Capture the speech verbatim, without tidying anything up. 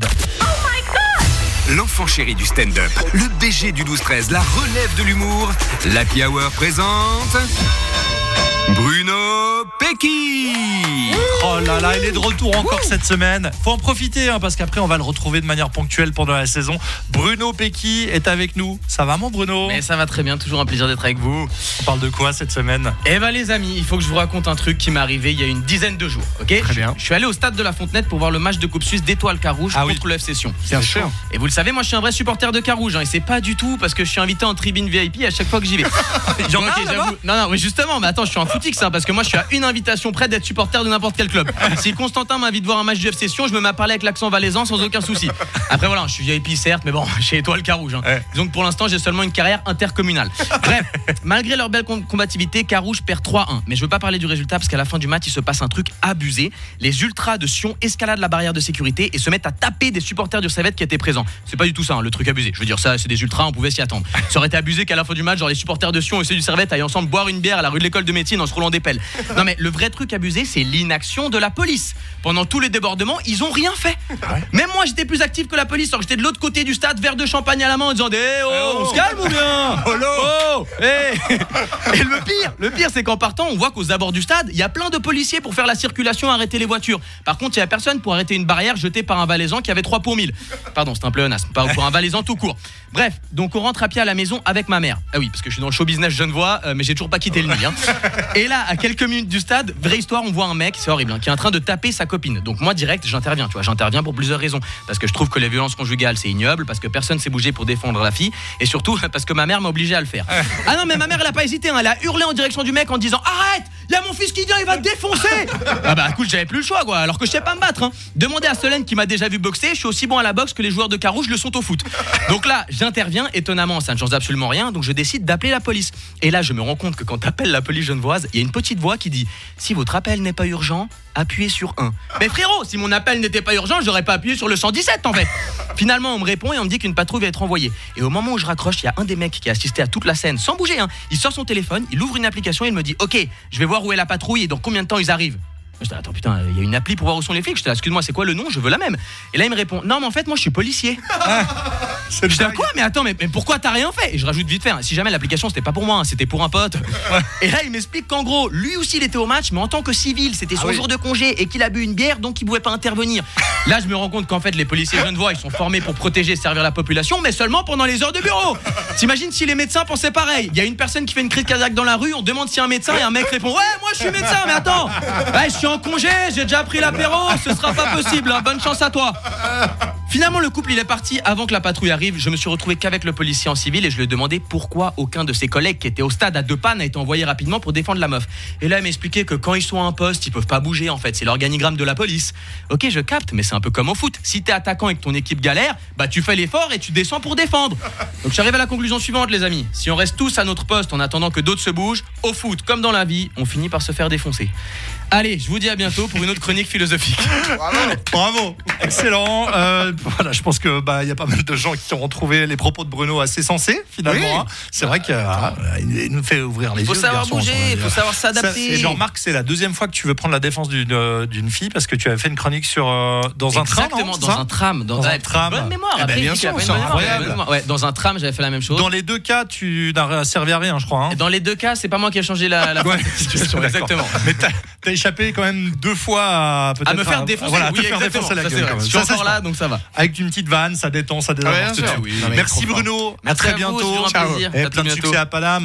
Z. L'enfant chéri du stand-up, le B G du douze treize, la relève de l'humour. L'Happy Hour présente Bruno Peki. Oh là là, il est de retour encore Ouh. cette semaine. Faut en profiter hein, parce qu'après on va le retrouver de manière ponctuelle pendant la saison. Bruno Peki est avec nous. Ça va mon Bruno? Mais ça va très bien, toujours un plaisir d'être avec vous. On parle de quoi cette semaine? Eh ben les amis, il faut que je vous raconte un truc qui m'est arrivé il y a une dizaine de jours. Ok. Très bien. Je, je suis allé au stade de la Fontenette pour voir le match de Coupe Suisse d'Étoile Carouge ah, contre oui. le F C Sion. C'est bien sûr. Et vous le savez, moi je suis un vrai supporter de Carouge hein, et c'est pas du tout parce que je suis invité en tribune V I P à chaque fois que j'y vais. Genre, okay, j'avoue... Non non, mais justement, mais attends, je suis en footix hein, parce que moi je suis à une invitation près d'être supporter de n'importe quel club. Si Constantin m'invite voir un match du F C Sion, je me mets à parler avec l'accent valaisan sans aucun souci. Après voilà, je suis V I P certes, mais bon, chez Étoile Carouge hein. ouais. Donc pour l'instant, j'ai seulement une carrière intercommunale. Bref, malgré leur belle combativité, Carouge perd trois un. Mais je veux pas parler du résultat parce qu'à la fin du match, il se passe un truc abusé. Les ultras de Sion escaladent la barrière de sécurité et se mettent à taper des supporters du Servette qui étaient présents. C'est pas du tout ça hein, le truc abusé. Je veux dire ça, c'est des ultras, on pouvait s'y attendre. Ça aurait été abusé qu'à la fin du match, genre les supporters de Sion et ceux du Servette aillent ensemble boire une bière à la rue de l'école de médecine en se roulant des pelles. Non mais le vrai truc abusé, c'est l'inaction de la police. Pendant tous les débordements, ils ont rien fait. Ah ouais. Même moi, j'étais plus actif que la police, alors que j'étais de l'autre côté du stade, verre de champagne à la main, en disant eh oh, eh oh, on se calme ou bien oh, eh. Et le pire, le pire, c'est qu'en partant, on voit qu'aux abords du stade, il y a plein de policiers pour faire la circulation, arrêter les voitures. Par contre, il y a personne pour arrêter une barrière jetée par un valaisan qui avait trois pour mille. Pardon, c'est un pléonasme, pas pour un valaisan tout court. Bref, donc on rentre à pied à la maison avec ma mère. Ah oui, parce que je suis dans le show business genevois, euh, mais j'ai toujours pas quitté le nid. Hein. Et là, à quelques minutes du stade, vraie histoire, on voit un mec, c'est horrible, hein, qui est en train de taper sa copine. Donc moi direct, j'interviens, tu vois, j'interviens pour plusieurs raisons, parce que je trouve que les violences conjugales c'est ignoble, parce que personne s'est bougé pour défendre la fille, et surtout parce que ma mère m'a obligé à le faire. Ah non mais ma mère elle a pas hésité, hein, elle a hurlé en direction du mec en disant arrête, il y a mon fils qui vient, il va te défoncer. Ah bah écoute, j'avais plus le choix quoi, alors que je sais pas me battre. Hein. Demandez à Solène qui m'a déjà vu boxer, je suis aussi bon à la boxe que les joueurs de Carouge le sont au foot. Donc là j'interviens, étonnamment ça ne change absolument rien, donc je décide d'appeler la police. Et là je me rends compte que quand t'appelles la police genevoise, il y a une petite voix qui dit si votre appel n'est pas urgent, appuyez sur un. Mais frérot, si mon appel n'était pas urgent, j'aurais pas appuyé sur le cent dix-sept en fait. Finalement, on me répond et on me dit qu'une patrouille va être envoyée. Et au moment où je raccroche, il y a un des mecs qui a assisté à toute la scène sans bouger. Hein. Il sort son téléphone, il ouvre une application et il me dit ok, je vais voir où est la patrouille et dans combien de temps ils arrivent. J'étais là, attends putain, il y a une appli pour voir où sont les flics. J'étais là, excuse-moi, c'est quoi le nom? Je veux la même. Et là il me répond non mais en fait moi je suis policier. Je dis quoi? Mais attends, mais, mais pourquoi t'as rien fait? Et je rajoute vite fait, hein, si jamais l'application c'était pas pour moi, hein, c'était pour un pote. Et là il m'explique qu'en gros, lui aussi il était au match, mais en tant que civil, c'était son ah oui. jour de congé et qu'il a bu une bière, donc il pouvait pas intervenir. Là je me rends compte qu'en fait les policiers genevois ils sont formés pour protéger et servir la population, mais seulement pendant les heures de bureau. T'imagines si les médecins pensaient pareil? Il y a une personne qui fait une crise cardiaque dans la rue, on demande si un médecin et un mec répond ouais moi je suis médecin, mais attends, ouais, je suis en congé, j'ai déjà pris l'apéro, ce sera pas possible, hein, bonne chance à toi. Finalement le couple il est parti avant que la patrouille arrive. Je me suis retrouvé qu'avec le policier en civil et je lui ai demandé pourquoi aucun de ses collègues qui étaient au stade à deux pannes a été envoyé rapidement pour défendre la meuf. Et là il m'expliquait que quand ils sont à un poste ils peuvent pas bouger en fait, c'est l'organigramme de la police. Ok je capte, mais c'est un peu comme au foot, si t'es attaquant et que ton équipe galère, bah tu fais l'effort et tu descends pour défendre. Donc j'arrive à la conclusion suivante les amis, si on reste tous à notre poste en attendant que d'autres se bougent, au foot comme dans la vie, on finit par se faire défoncer. Allez, je vous dis à bientôt pour une autre chronique philosophique. Bravo, bravo, excellent. Euh, voilà, je pense que bah il y a pas mal de gens qui ont retrouvé les propos de Bruno assez sensés finalement. Oui. Hein. C'est vrai qu'il euh, nous fait ouvrir les yeux. Il faut savoir bouger, il faut savoir s'adapter. Et je remarque, c'est la deuxième fois que tu veux prendre la défense d'une, d'une fille parce que tu avais fait une chronique sur euh, dans Exactement, un tram. Exactement, dans un tram, dans, dans un tram. Bonne mémoire. Eh ben, bien sûr, c'est incroyable. Ouais, dans un tram, j'avais fait la même chose. Dans les deux cas, tu n'as servi à rien, je crois. Hein. Dans les deux cas, c'est pas moi qui ai changé la, la ouais, situation. Exactement. Mais t'as, t'as échappé quand même deux fois à, peut-être à me faire défoncer. Voilà, oui, te faire défoncer la gueule. Je suis encore là, donc ça va. Avec une petite vanne, ça détend, ça détend. Ouais, oui. Merci Bruno, à très bientôt. Ciao. Et plein de succès à Paname.